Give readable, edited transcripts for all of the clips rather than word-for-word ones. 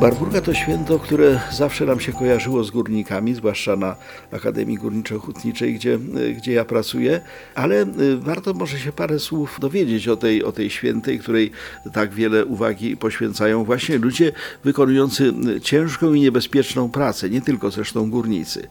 Barbórka to święto, które zawsze nam się kojarzyło z górnikami, zwłaszcza na Akademii Górniczo-Hutniczej, gdzie ja pracuję, ale warto może się parę słów dowiedzieć o tej świętej, której tak wiele uwagi poświęcają właśnie ludzie wykonujący ciężką i niebezpieczną pracę, nie tylko zresztą górnicy.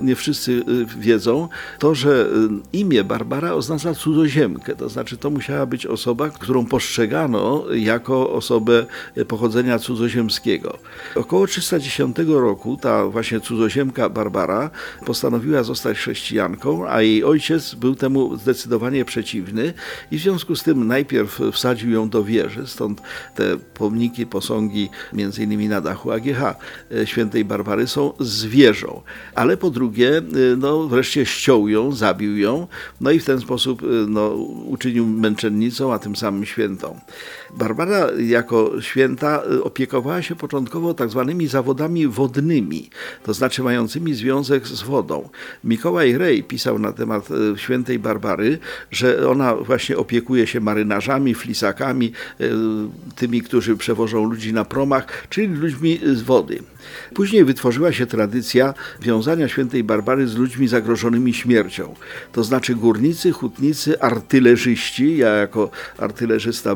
Nie wszyscy wiedzą to, że imię Barbara oznacza cudzoziemkę, to znaczy to musiała być osoba, którą postrzegano jako osobę pochodzenia cudzoziemskiego. Około 310 roku ta właśnie cudzoziemka Barbara postanowiła zostać chrześcijanką, a jej ojciec był temu zdecydowanie przeciwny i w związku z tym najpierw wsadził ją do wieży, stąd te pomniki, posągi, m.in. na dachu AGH świętej Barbary są z wieżą, ale po drugie wreszcie ściął ją, zabił ją, no i w ten sposób uczynił męczennicą, a tym samym świętą. Barbara jako święta opiekowała się początkowo tak zwanymi zawodami wodnymi, to znaczy mającymi związek z wodą. Mikołaj Rej pisał na temat świętej Barbary, że ona właśnie opiekuje się marynarzami, flisakami, tymi, którzy przewożą ludzi na promach, czyli ludźmi z wody. Później wytworzyła się tradycja wiązania świętej Barbary z ludźmi zagrożonymi śmiercią, to znaczy górnicy, hutnicy, artylerzyści, ja jako artylerzysta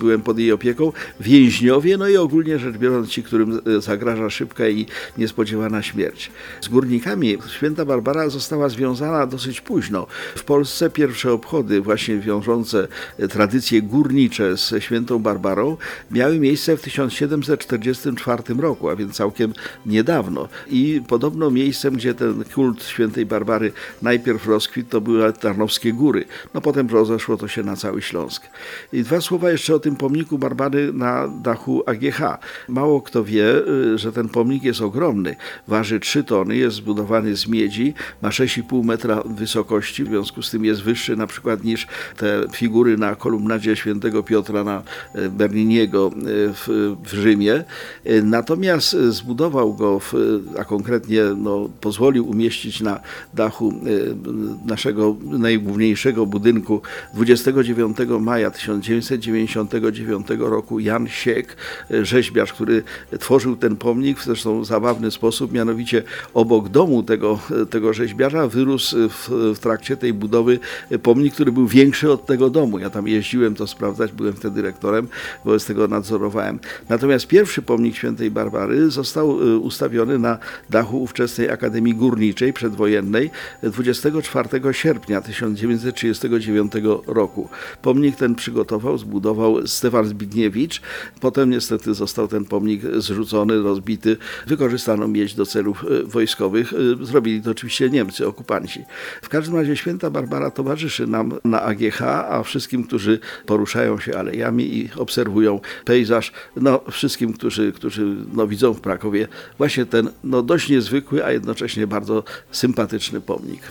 byłem pod jej opieką, więźniowie, no i ogólnie rzecz biorąc ci, którym zagraża szybka i niespodziewana śmierć. Z górnikami święta Barbara została związana dosyć późno. W Polsce pierwsze obchody właśnie wiążące tradycje górnicze ze świętą Barbarą miały miejsce w 1744 roku, a więc całkiem niedawno. I podobno miejscem, gdzie ten kult świętej Barbary najpierw rozkwitł, to były Tarnowskie Góry. Potem rozeszło to się na cały Śląsk. I dwa słowa jeszcze o tym pomniku Barbary na dachu AGH. Mało kto wie, że ten pomnik jest ogromny. Waży 3 tony, jest zbudowany z miedzi, ma 6,5 metra wysokości, w związku z tym jest wyższy na przykład niż te figury na kolumnadzie św. Piotra na Berniniego w Rzymie. Natomiast zbudował go, pozwolił umieścić na dachu naszego najgłówniejszego budynku 29 maja 1999 roku Jan Siek, rzeźbiarz, który tworzył ten pomnik w zresztą zabawny sposób, mianowicie obok domu tego rzeźbiarza wyrósł w trakcie tej budowy pomnik, który był większy od tego domu. Ja tam jeździłem to sprawdzać, byłem wtedy dyrektorem, wobec tego nadzorowałem. Natomiast pierwszy pomnik świętej Barbary został ustawiony na dachu ówczesnej Akademii Górniczej przedwojennej 24 sierpnia 1939 roku. Pomnik ten przygotował, zbudował Stefan Zbigniewicz. Potem niestety został ten pomnik zrzucony, rozbity. Wykorzystano miedź do celów wojskowych. Zrobili to oczywiście Niemcy, okupanci. W każdym razie święta Barbara towarzyszy nam na AGH, a wszystkim, którzy poruszają się alejami i obserwują pejzaż, wszystkim, którzy widzą w Krakowie właśnie ten dość niezwykły, a jednocześnie bardzo sympatyczny pomnik.